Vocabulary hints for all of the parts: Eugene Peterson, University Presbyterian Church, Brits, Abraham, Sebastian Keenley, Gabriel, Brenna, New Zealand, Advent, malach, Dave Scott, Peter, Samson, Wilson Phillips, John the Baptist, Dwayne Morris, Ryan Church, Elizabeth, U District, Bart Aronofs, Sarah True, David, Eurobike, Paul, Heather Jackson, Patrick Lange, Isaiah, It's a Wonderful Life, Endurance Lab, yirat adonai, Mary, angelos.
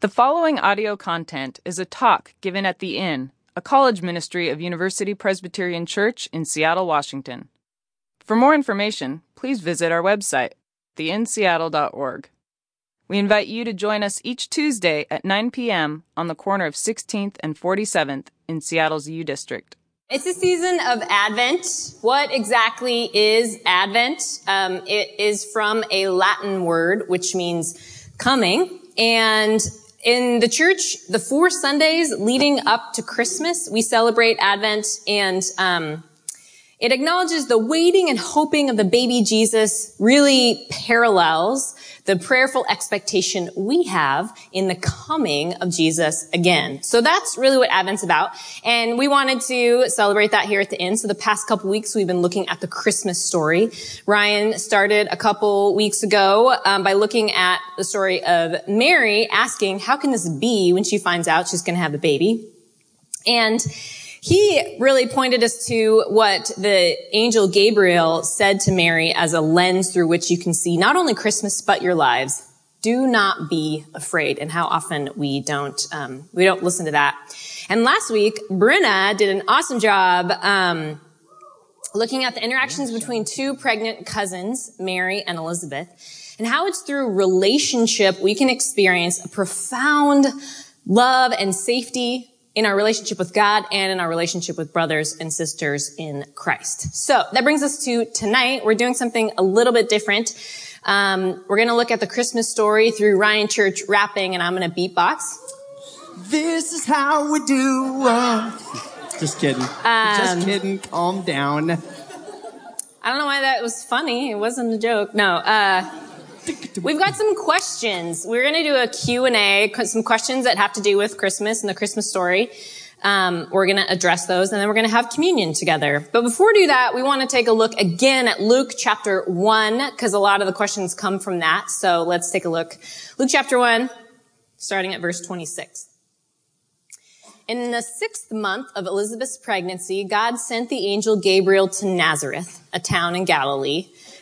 The following audio content is a talk given at The Inn, a college ministry of University Presbyterian Church in Seattle, Washington. For more information, please visit our website, theinnseattle.org. We invite you to join us each Tuesday at 9 p.m. on the corner of 16th and 47th in Seattle's U District. It's a season of Advent. What exactly is Advent? It is from a Latin word, which means coming, and in the church, the four Sundays leading up to Christmas, we celebrate Advent, and it acknowledges the waiting and hoping of the baby Jesus really parallels the prayerful expectation we have in the coming of Jesus again. So that's really what Advent's about, and we wanted to celebrate that here at the Inn. So the past couple weeks, we've been looking at the Christmas story. Ryan started a couple weeks ago by looking at the story of Mary asking, how can this be when she finds out she's going to have a baby? And he really pointed us to what the angel Gabriel said to Mary as a lens through which you can see not only Christmas, but your lives. Do not be afraid. And how often we don't listen to that. And last week, Brenna did an awesome job, looking at the interactions between two pregnant cousins, Mary and Elizabeth, and how it's through relationship we can experience a profound love and safety in our relationship with God and in our relationship with brothers and sisters in Christ. So that brings us to tonight. We're doing something a little bit different. We're going to look at the Christmas story through Ryan Church rapping, and I'm going to beatbox. This is how we do. Just kidding. Just kidding. Calm down. I don't know why that was funny. It wasn't a joke. No. We've got some questions. We're going to do a Q&A, some questions that have to do with Christmas and the Christmas story. We're going to address those, and then we're going to have communion together. But before we do that, we want to take a look again at Luke chapter 1, because a lot of the questions come from that. So let's take a look. Luke chapter 1, starting at verse 26. In the 6th month of Elizabeth's pregnancy, God sent the angel Gabriel to Nazareth, a town in Galilee,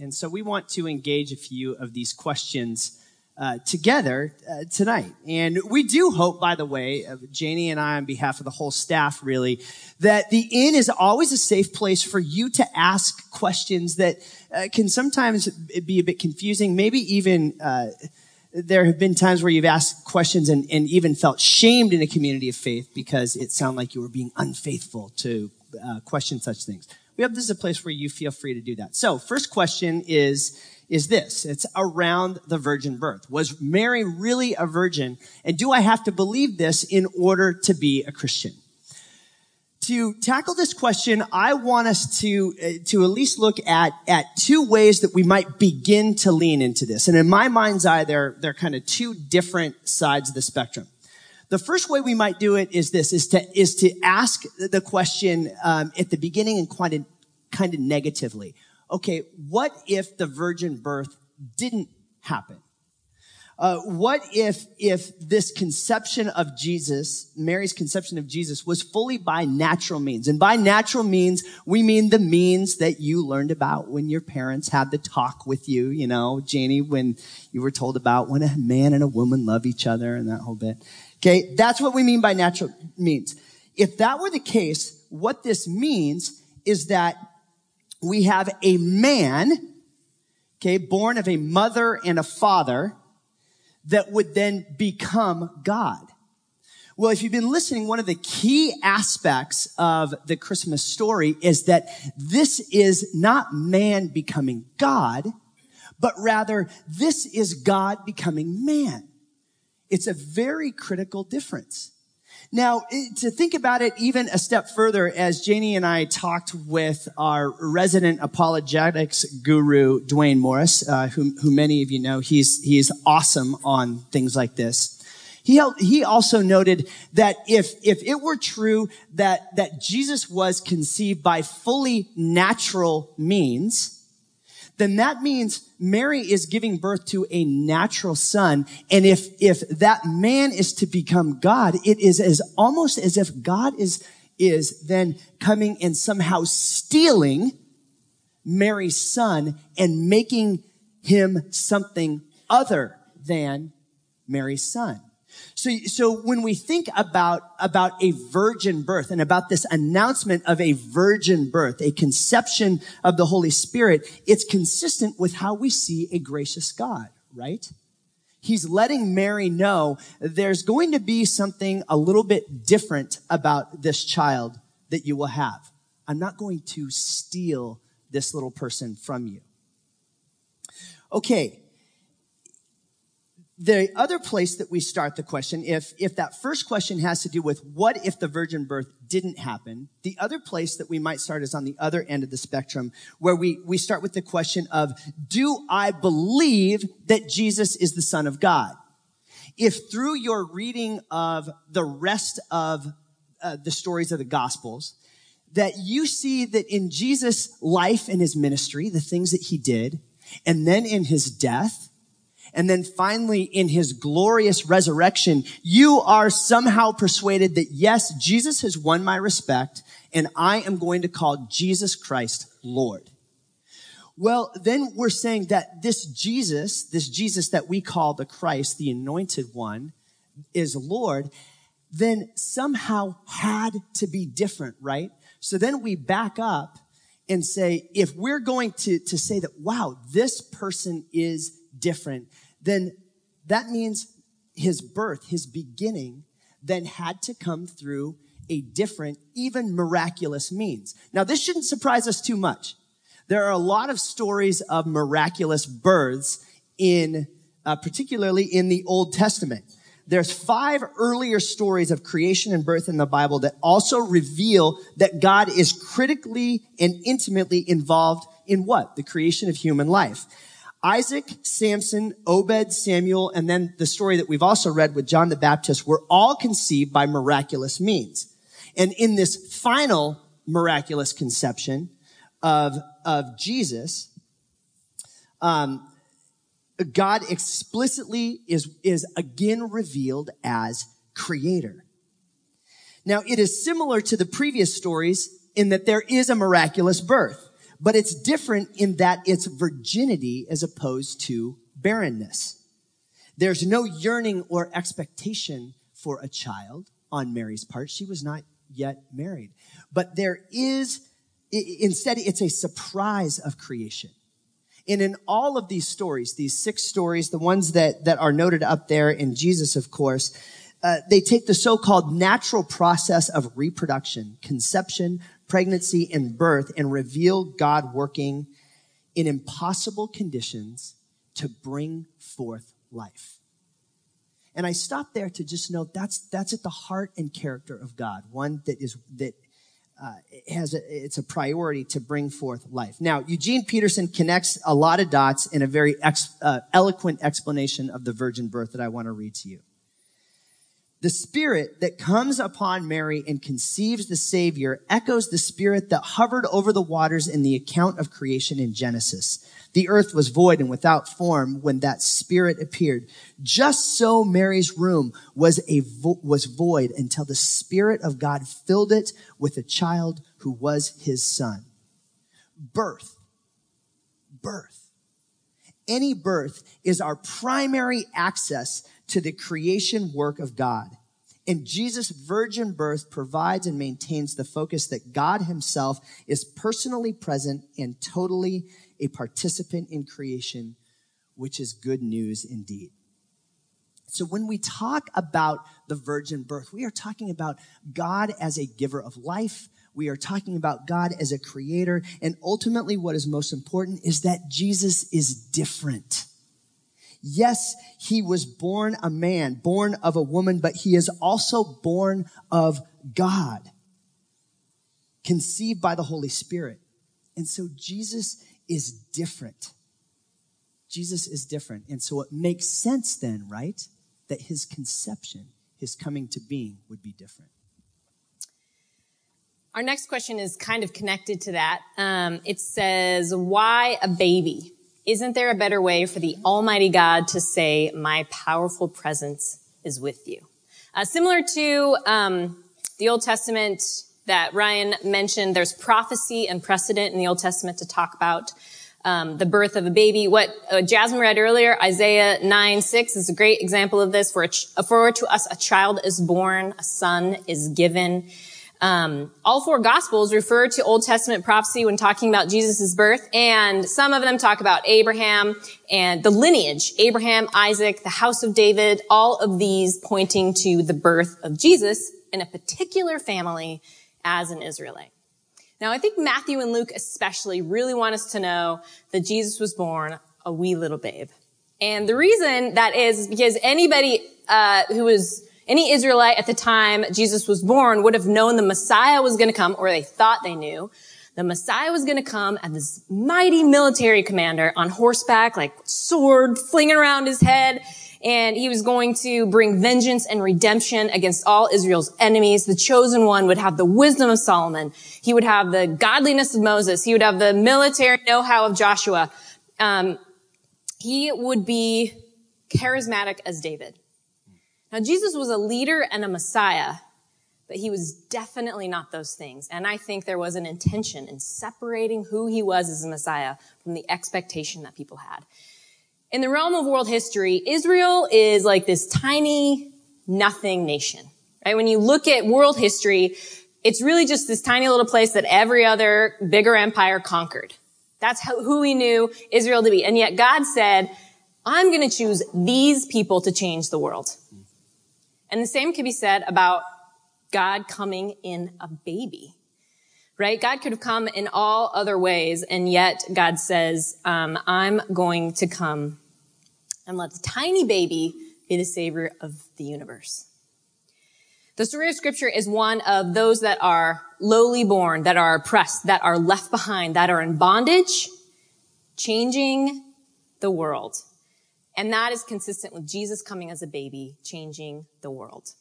And so we want to engage a few of these questions together tonight. And we do hope, by the way, Janie and I, on behalf of the whole staff, really, that the Inn is always a safe place for you to ask questions that can sometimes be a bit confusing. Maybe even there have been times where you've asked questions and even felt shamed in a community of faith because it sounded like you were being unfaithful to question such things. We hope this is a place where you feel free to do that. So first question is this. It's around the virgin birth. Was Mary really a virgin? And do I have to believe this in order to be a Christian? To tackle this question, I want us to at least look at two ways that we might begin to lean into this. And in my mind's eye, they're kind of two different sides of the spectrum. The first way we might do it is this, is to ask the question, at the beginning and kind of negatively. Okay, what if the virgin birth didn't happen? What if this conception of Jesus, Mary's conception of Jesus, was fully by natural means? And by natural means, we mean the means that you learned about when your parents had the talk with you, you know, Janie, when you were told about when a man and a woman love each other and that whole bit. Okay, that's what we mean by natural means. If that were the case, what this means is that we have a man, okay, born of a mother and a father, that would then become God. Well, if you've been listening, one of the key aspects of the Christmas story is that this is not man becoming God, but rather this is God becoming man. It's a very critical difference. Now, to think about it even a step further, as Janie and I talked with our resident apologetics guru, Dwayne Morris, who many of you know, he's awesome on things like this. He also noted that if it were true that Jesus was conceived by fully natural means, then that means Mary is giving birth to a natural son. And if that man is to become God, it is as almost as if God is then coming and somehow stealing Mary's son and making him something other than Mary's son. So when we think about a virgin birth and about this announcement of a virgin birth, a conception of the Holy Spirit, it's consistent with how we see a gracious God, right? He's letting Mary know there's going to be something a little bit different about this child that you will have. I'm not going to steal this little person from you. Okay. The other place that we start the question, if that first question has to do with what if the virgin birth didn't happen, the other place that we might start is on the other end of the spectrum, where we start with the question of, do I believe that Jesus is the Son of God? If through your reading of the rest of the stories of the Gospels, that you see that in Jesus' life and his ministry, the things that he did, and then in his death, and then finally, in his glorious resurrection, you are somehow persuaded that, yes, Jesus has won my respect, and I am going to call Jesus Christ Lord. Well, then we're saying that this Jesus that we call the Christ, the Anointed One, is Lord, then somehow had to be different, right? So then we back up and say, if we're going to say that, wow, this person is different, then that means his birth, his beginning, then had to come through a different, even miraculous means. Now, this shouldn't surprise us too much. There are a lot of stories of miraculous births particularly in the Old Testament. There's 5 earlier stories of creation and birth in the Bible that also reveal that God is critically and intimately involved in what? The creation of human life. Isaac, Samson, Obed, Samuel, and then the story that we've also read with John the Baptist were all conceived by miraculous means. And in this final miraculous conception of Jesus, God explicitly is again revealed as creator. Now, it is similar to the previous stories in that there is a miraculous birth, but it's different in that it's virginity as opposed to barrenness. There's no yearning or expectation for a child on Mary's part. She was not yet married. But there is, instead, it's a surprise of creation. And in all of these stories, these 6 stories, the ones that are noted up there in Jesus, of course, they take the so-called natural process of reproduction, conception, pregnancy, and birth, and reveal God working in impossible conditions to bring forth life. And I stop there to just note that's at the heart and character of God, one it's a priority to bring forth life. Now, Eugene Peterson connects a lot of dots in a very eloquent explanation of the virgin birth that I want to read to you. The spirit that comes upon Mary and conceives the Savior echoes the spirit that hovered over the waters in the account of creation in Genesis. The earth was void and without form when that spirit appeared. Just so Mary's womb was void until the Spirit of God filled it with a child who was his son. Birth. Any birth is our primary access to the creation work of God. And Jesus' virgin birth provides and maintains the focus that God himself is personally present and totally a participant in creation, which is good news indeed. So when we talk about the virgin birth, we are talking about God as a giver of life. We are talking about God as a creator. And ultimately, what is most important is that Jesus is different. Yes, he was born a man, born of a woman, but he is also born of God, conceived by the Holy Spirit. And so Jesus is different. Jesus is different. And so it makes sense then, right, that his conception, his coming to being would be different. Our next question is kind of connected to that. It says, why a baby? Isn't there a better way for the Almighty God to say, my powerful presence is with you? Similar to the Old Testament that Ryan mentioned, there's prophecy and precedent in the Old Testament to talk about the birth of a baby. What Jasmine read earlier, Isaiah 9:6 is a great example of this. For to us a child is born, a son is given. All four Gospels refer to Old Testament prophecy when talking about Jesus' birth, and some of them talk about Abraham and the lineage, Abraham, Isaac, the house of David, all of these pointing to the birth of Jesus in a particular family as an Israelite. Now, I think Matthew and Luke especially really want us to know that Jesus was born a wee little babe. And the reason that is because anybody who was any Israelite at the time Jesus was born would have known the Messiah was going to come, or they thought they knew. The Messiah was going to come as this mighty military commander on horseback, like sword flinging around his head. And he was going to bring vengeance and redemption against all Israel's enemies. The chosen one would have the wisdom of Solomon. He would have the godliness of Moses. He would have the military know-how of Joshua. He would be charismatic as David. Now, Jesus was a leader and a Messiah, but he was definitely not those things. And I think there was an intention in separating who he was as a Messiah from the expectation that people had. In the realm of world history, Israel is like this tiny nothing nation, right? When you look at world history, it's really just this tiny little place that every other bigger empire conquered. That's who we knew Israel to be. And yet God said, I'm going to choose these people to change the world. And the same could be said about God coming in a baby, right? God could have come in all other ways, and yet God says, I'm going to come and let the tiny baby be the savior of the universe. The story of Scripture is one of those that are lowly born, that are oppressed, that are left behind, that are in bondage, changing the world. And that is consistent with Jesus coming as a baby, changing the world.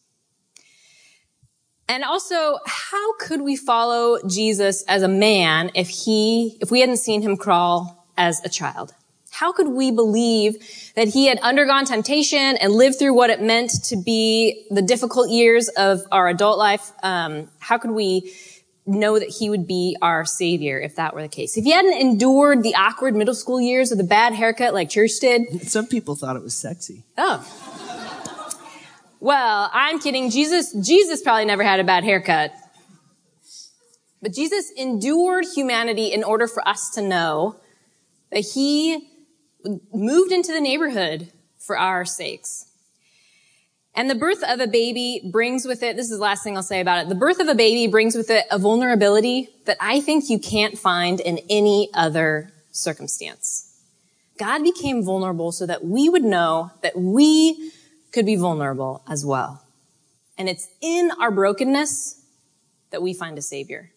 And also, how could we follow Jesus as a man if we hadn't seen him crawl as a child? How could we believe that he had undergone temptation and lived through what it meant to be the difficult years of our adult life? How could we know that he would be our savior if that were the case? If he hadn't endured the awkward middle school years or the bad haircut like Church did. Some people thought it was sexy. Oh. Well, I'm kidding. Jesus probably never had a bad haircut. But Jesus endured humanity in order for us to know that he moved into the neighborhood for our sakes. And the birth of a baby brings with it, this is the last thing I'll say about it, the birth of a baby brings with it a vulnerability that I think you can't find in any other circumstance. God became vulnerable so that we would know that we could be vulnerable as well. And it's in our brokenness that we find a savior.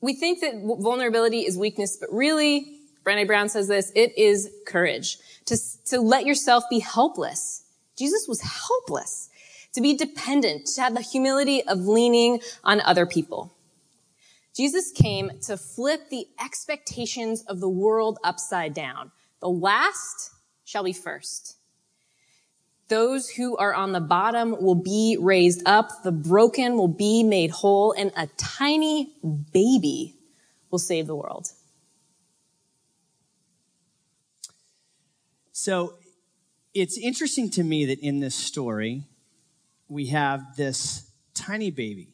We think that vulnerability is weakness, but really, Brené Brown says this, it is courage. To let yourself be helpless. Jesus was helpless. To be dependent, to have the humility of leaning on other people. Jesus came to flip the expectations of the world upside down. The last shall be first. Those who are on the bottom will be raised up. The broken will be made whole. And a tiny baby will save the world. So it's interesting to me that in this story, we have this tiny baby.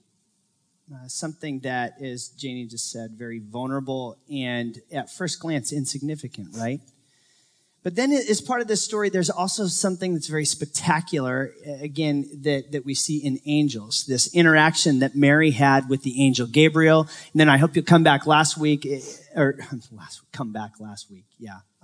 Something that, as Janie just said, very vulnerable and at first glance insignificant, right? But then as part of this story, there's also something that's very spectacular, again, that we see in angels, this interaction that Mary had with the angel Gabriel. And then I hope you'll come back last week, Yeah,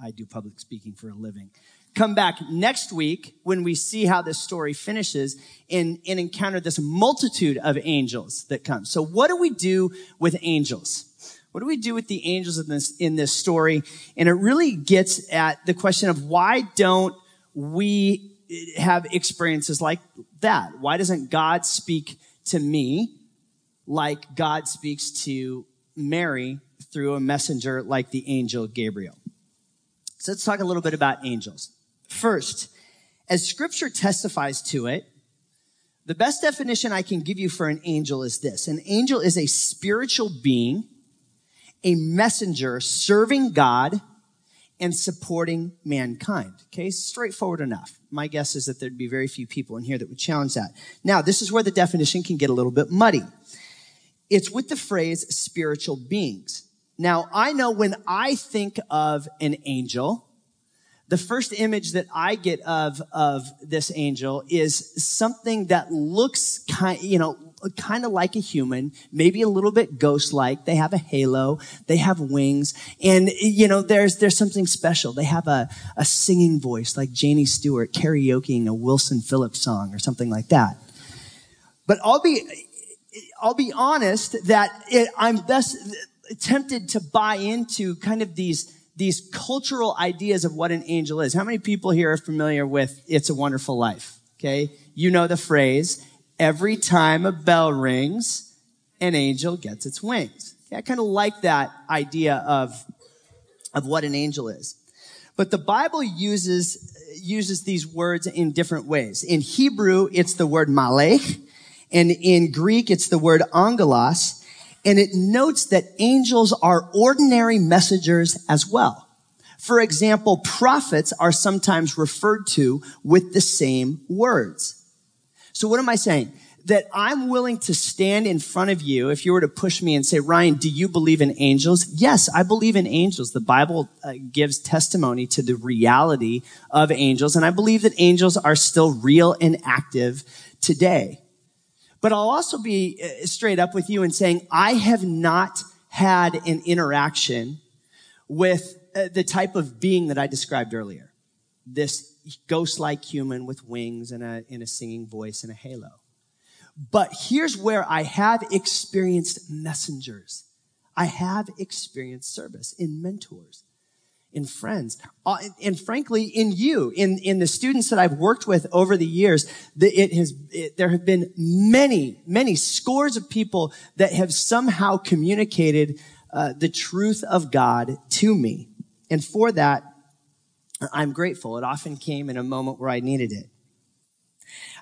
I do public speaking for a living. Come back next week when we see how this story finishes and encounter this multitude of angels that come. So what do we do with angels? What do we do with the angels in this story? And it really gets at the question of why don't we have experiences like that? Why doesn't God speak to me like God speaks to Mary through a messenger like the angel Gabriel? So let's talk a little bit about angels. First, as Scripture testifies to it, the best definition I can give you for an angel is this. An angel is a spiritual being, a messenger serving God and supporting mankind. Okay, straightforward enough. My guess is that there'd be very few people in here that would challenge that. Now, this is where the definition can get a little bit muddy. It's with the phrase spiritual beings. Now, I know when I think of an angel, the first image that I get of this angel is something that looks kind of like a human, maybe a little bit ghost-like. They have a halo. They have wings. And, there's something special. They have a singing voice like Janie Stewart karaokeing a Wilson Phillips song or something like that. But I'll be honest that I'm thus tempted to buy into kind of these cultural ideas of what an angel is. How many people here are familiar with It's a Wonderful Life? Okay. You know the phrase, every time a bell rings, an angel gets its wings. Okay, I kind of like that idea of what an angel is. But the Bible uses these words in different ways. In Hebrew, it's the word malach, and in Greek, it's the word angelos, and it notes that angels are ordinary messengers as well. For example, prophets are sometimes referred to with the same words. So what am I saying? That I'm willing to stand in front of you if you were to push me and say, Ryan, do you believe in angels? Yes, I believe in angels. The Bible gives testimony to the reality of angels, and I believe that angels are still real and active today. But I'll also be straight up with you in saying I have not had an interaction with the type of being that I described earlier, this ghost-like human with wings and a singing voice and a halo. But here's where I have experienced messengers. I have experienced service in mentors, in friends, and frankly, in you, in the students that I've worked with over the years. There have been many, many scores of people that have somehow communicated the truth of God to me. And for that, I'm grateful. It often came in a moment where I needed it.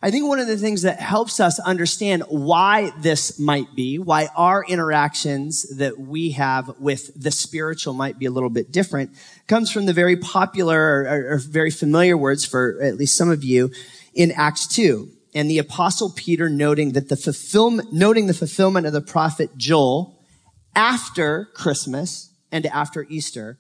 I think one of the things that helps us understand why this might be, why our interactions that we have with the spiritual might be a little bit different, comes from the very popular or very familiar words for at least some of you in Acts 2. And the Apostle Peter noting the fulfillment of the prophet Joel after Christmas and after Easter,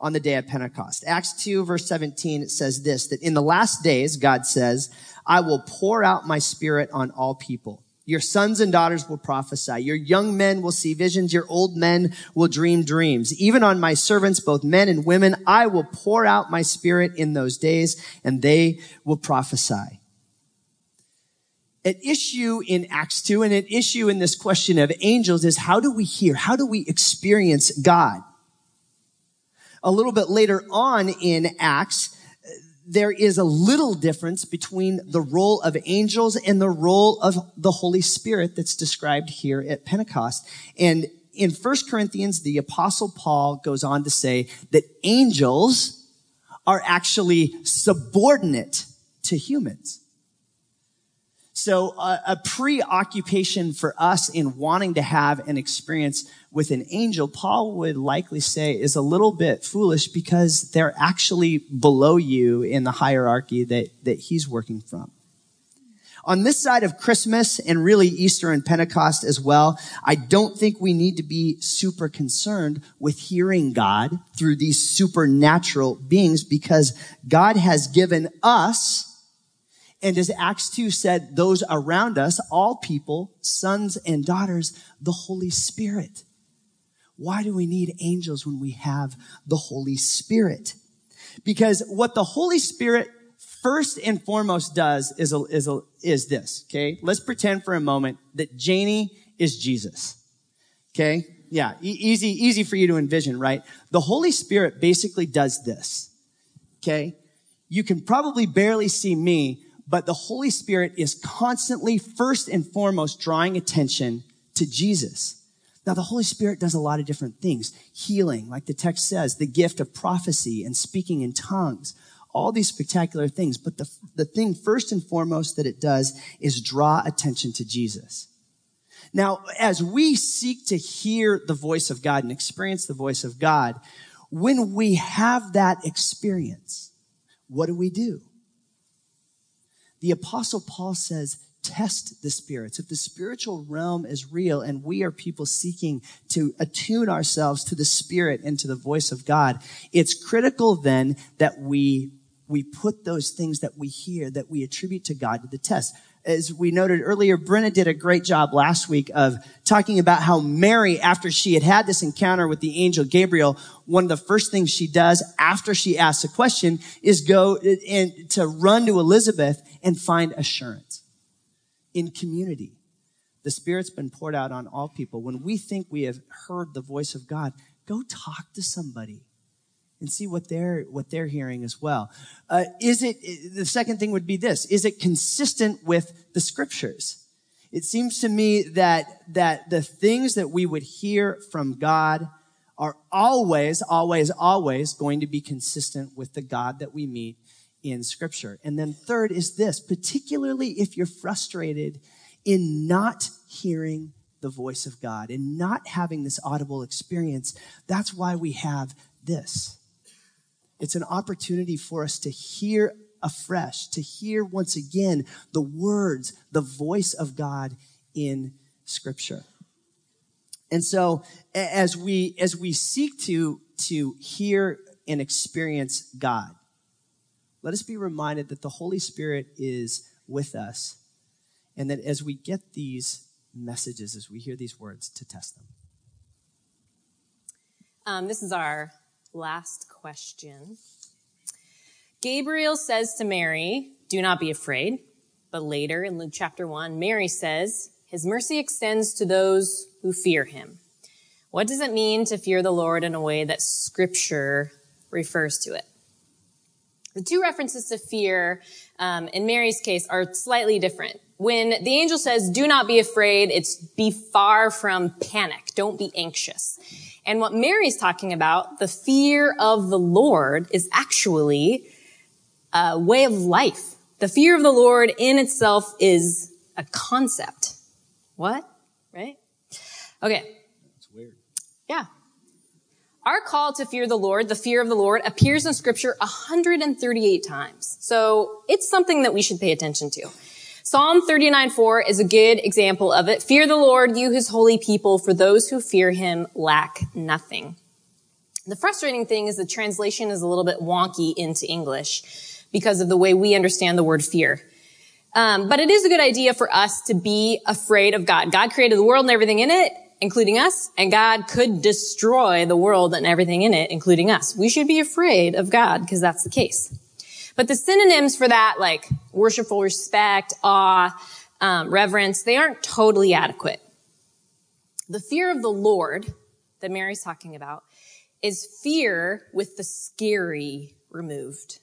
on the day of Pentecost. Acts 2, verse 17, it says this, that in the last days, God says, I will pour out my spirit on all people. Your sons and daughters will prophesy. Your young men will see visions. Your old men will dream dreams. Even on my servants, both men and women, I will pour out my spirit in those days, and they will prophesy. At issue in Acts 2, and at issue in this question of angels is, how do we hear? How do we experience God? A little bit later on in Acts, there is a little difference between the role of angels and the role of the Holy Spirit that's described here at Pentecost. And in 1 Corinthians, the Apostle Paul goes on to say that angels are actually subordinate to humans. So a preoccupation for us in wanting to have an experience with an angel, Paul would likely say, is a little bit foolish because they're actually below you in the hierarchy that he's working from. On this side of Christmas and really Easter and Pentecost as well, I don't think we need to be super concerned with hearing God through these supernatural beings, because God has given us, and as Acts 2 said, those around us, all people, sons and daughters, the Holy Spirit. Why do we need angels when we have the Holy Spirit? Because what the Holy Spirit first and foremost does is this, okay? Let's pretend for a moment that Janie is Jesus, okay? Yeah, easy for you to envision, right? The Holy Spirit basically does this, okay? You can probably barely see me, but the Holy Spirit is constantly, first and foremost, drawing attention to Jesus. Now, the Holy Spirit does a lot of different things. Healing, like the text says, the gift of prophecy and speaking in tongues, all these spectacular things. But the thing first and foremost that it does is draw attention to Jesus. Now, as we seek to hear the voice of God and experience the voice of God, when we have that experience, what do? The Apostle Paul says, test the spirits. If the spiritual realm is real and we are people seeking to attune ourselves to the Spirit and to the voice of God, it's critical then that we put those things that we hear, that we attribute to God, to the test. As we noted earlier, Brenna did a great job last week of talking about how Mary, after she had had this encounter with the angel Gabriel, one of the first things she does after she asks a question is go and to run to Elizabeth and find assurance. In community, the Spirit's been poured out on all people. When we think we have heard the voice of God, go talk to somebody and see what they're hearing as well. The second thing would be this: is it consistent with the Scriptures? It seems to me that the things that we would hear from God are always going to be consistent with the God that we meet in Scripture. And then third is this, particularly if you're frustrated in not hearing the voice of God and not having this audible experience, that's why we have this. It's an opportunity for us to hear afresh, to hear once again the words, the voice of God in Scripture. And so as we seek to hear and experience God, let us be reminded that the Holy Spirit is with us, and that as we get these messages, as we hear these words, to test them. This is our last question. Gabriel says to Mary, "Do not be afraid." But later in Luke chapter 1, Mary says, "His mercy extends to those who fear him." What does it mean to fear the Lord in a way that Scripture refers to it? The two references to fear, in Mary's case, are slightly different. When the angel says, do not be afraid, it's be far from panic. Don't be anxious. And what Mary's talking about, the fear of the Lord, is actually a way of life. The fear of the Lord in itself is a concept. What? Right? Okay. That's weird. Yeah. Our call to fear the Lord, the fear of the Lord, appears in Scripture 138 times. So it's something that we should pay attention to. Psalm 39:4 is a good example of it. Fear the Lord, you his holy people, for those who fear him lack nothing. The frustrating thing is the translation is a little bit wonky into English because of the way we understand the word fear. But it is a good idea for us to be afraid of God. God created the world and everything in it, including us, and God could destroy the world and everything in it, including us. We should be afraid of God because that's the case. But the synonyms for that, like worshipful respect, awe, reverence, they aren't totally adequate. The fear of the Lord that Mary's talking about is fear with the scary removed.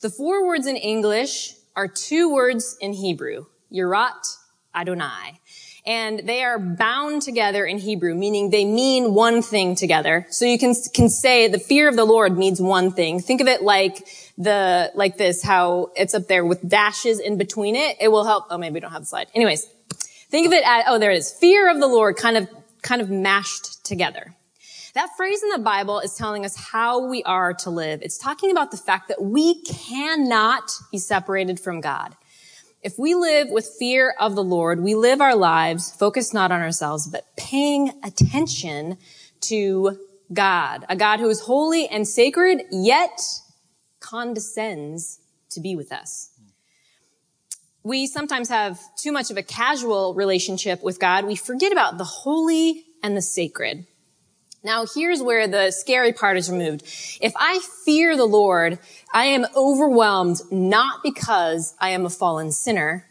The four words in English are two words in Hebrew, Yirat Adonai. And they are bound together in Hebrew, meaning they mean one thing together. So you can say the fear of the Lord means one thing. Think of it like this, how it's up there with dashes in between it. It will help. Oh, maybe we don't have the slide. Anyways, think of it as, oh, there it is. Fear of the Lord kind of mashed together. That phrase in the Bible is telling us how we are to live. It's talking about the fact that we cannot be separated from God. If we live with fear of the Lord, we live our lives focused not on ourselves, but paying attention to God, a God who is holy and sacred, yet condescends to be with us. We sometimes have too much of a casual relationship with God. We forget about the holy and the sacred. Now, here's where the scary part is removed. If I fear the Lord, I am overwhelmed not because I am a fallen sinner.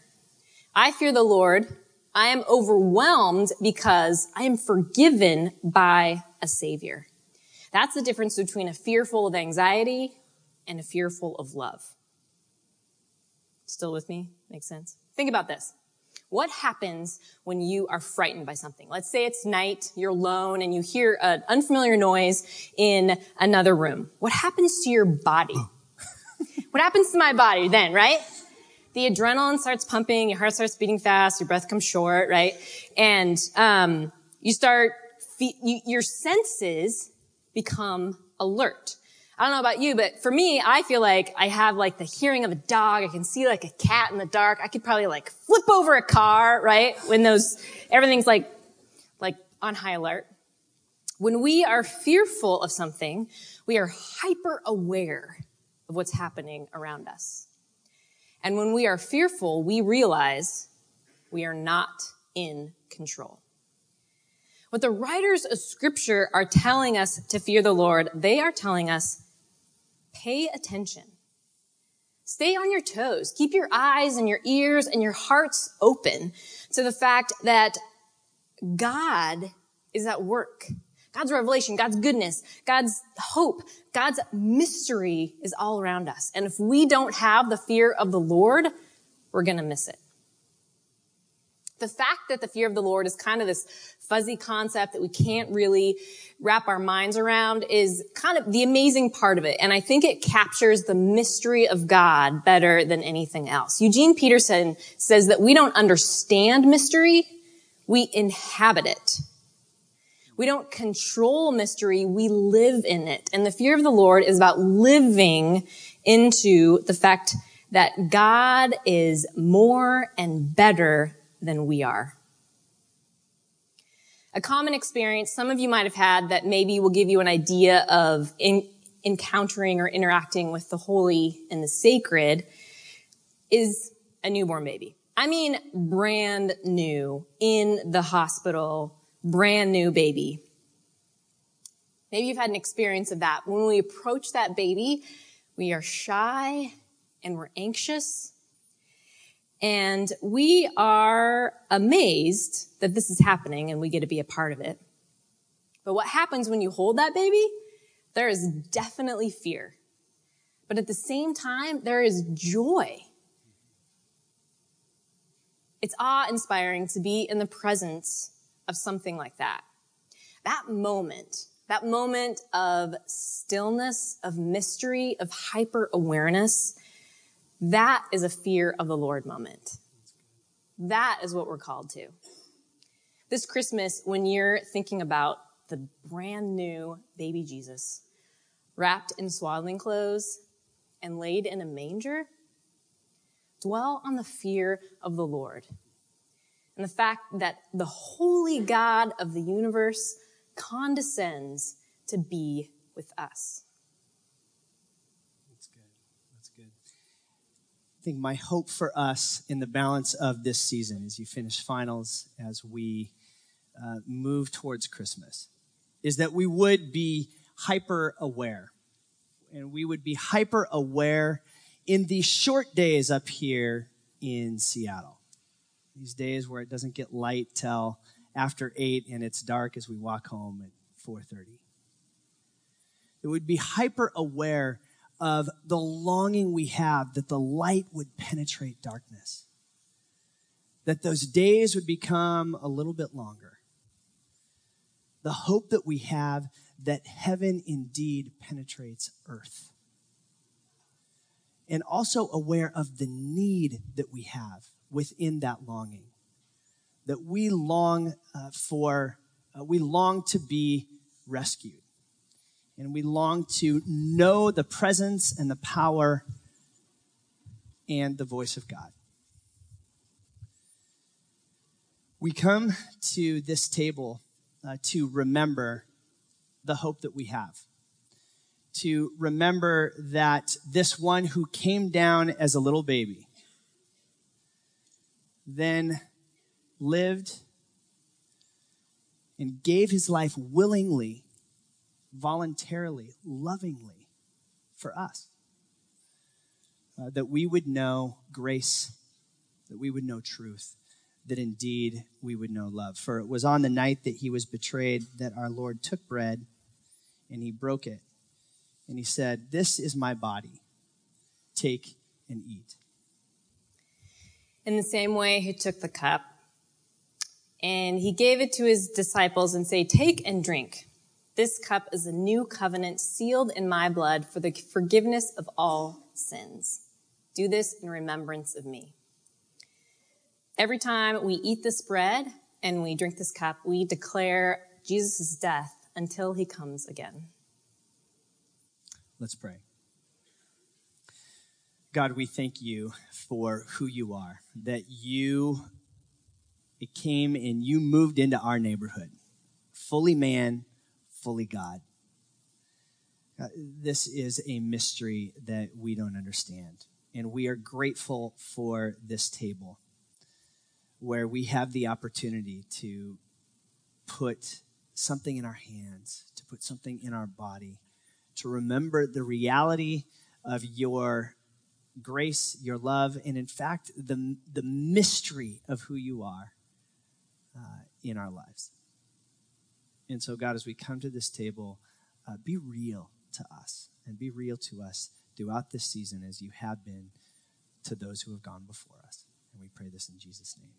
I fear the Lord. I am overwhelmed because I am forgiven by a Savior. That's the difference between a fearful of anxiety and a fearful of love. Still with me? Makes sense? Think about this. What happens when you are frightened by something? Let's say it's night, you're alone, and you hear an unfamiliar noise in another room. What happens to your body? What happens to my body then, right? The adrenaline starts pumping, your heart starts beating fast, your breath comes short, right? And your senses become alert. I don't know about you, but for me, I feel like I have like the hearing of a dog. I can see like a cat in the dark. I could probably like flip over a car, right? When everything's like on high alert. When we are fearful of something, we are hyper aware of what's happening around us. And when we are fearful, we realize we are not in control. What the writers of Scripture are telling us to fear the Lord, they are telling us, pay attention. Stay on your toes. Keep your eyes and your ears and your hearts open to the fact that God is at work. God's revelation, God's goodness, God's hope, God's mystery is all around us. And if we don't have the fear of the Lord, we're going to miss it. The fact that the fear of the Lord is kind of this fuzzy concept that we can't really wrap our minds around is kind of the amazing part of it. And I think it captures the mystery of God better than anything else. Eugene Peterson says that we don't understand mystery, we inhabit it. We don't control mystery, we live in it. And the fear of the Lord is about living into the fact that God is more and better than we are. A common experience some of you might have had that maybe will give you an idea of encountering or interacting with the holy and the sacred is a newborn baby. I mean, brand new, in the hospital, brand new baby. Maybe you've had an experience of that. When we approach that baby, we are shy and we're anxious. And we are amazed that this is happening and we get to be a part of it. But what happens when you hold that baby? There is definitely fear. But at the same time, there is joy. It's awe-inspiring to be in the presence of something like that. That moment of stillness, of mystery, of hyper-awareness, that is a fear of the Lord moment. That is what we're called to. This Christmas, when you're thinking about the brand new baby Jesus, wrapped in swaddling clothes and laid in a manger, dwell on the fear of the Lord and the fact that the holy God of the universe condescends to be with us. I think my hope for us in the balance of this season as you finish finals, as we move towards Christmas, is that we would be hyper aware. And we would be hyper aware in these short days up here in Seattle. These days where it doesn't get light till after 8 and it's dark as we walk home at 4:30. It would be hyper aware of the longing we have that the light would penetrate darkness, that those days would become a little bit longer, the hope that we have that heaven indeed penetrates earth, and also aware of the need that we have within that longing, that we long to be rescued. And we long to know the presence and the power and the voice of God. We come to this table to remember the hope that we have, to remember that this one who came down as a little baby, then lived and gave his life willingly, voluntarily, lovingly for us, that we would know grace, that we would know truth, that indeed we would know love. For it was on the night that he was betrayed that our Lord took bread and he broke it. And he said, "This is my body. Take and eat." In the same way, he took the cup and he gave it to his disciples and said, "Take and drink. This cup is a new covenant sealed in my blood for the forgiveness of all sins. Do this in remembrance of me." Every time we eat this bread and we drink this cup, we declare Jesus' death until he comes again. Let's pray. God, we thank you for who you are, that it came and you moved into our neighborhood, fully man, fully God. This is a mystery that we don't understand, and we are grateful for this table where we have the opportunity to put something in our hands, to put something in our body, to remember the reality of your grace, your love, and in fact, the mystery of who you are in our lives. And so, God, as we come to this table, be real to us and be real to us throughout this season as you have been to those who have gone before us. And we pray this in Jesus' name.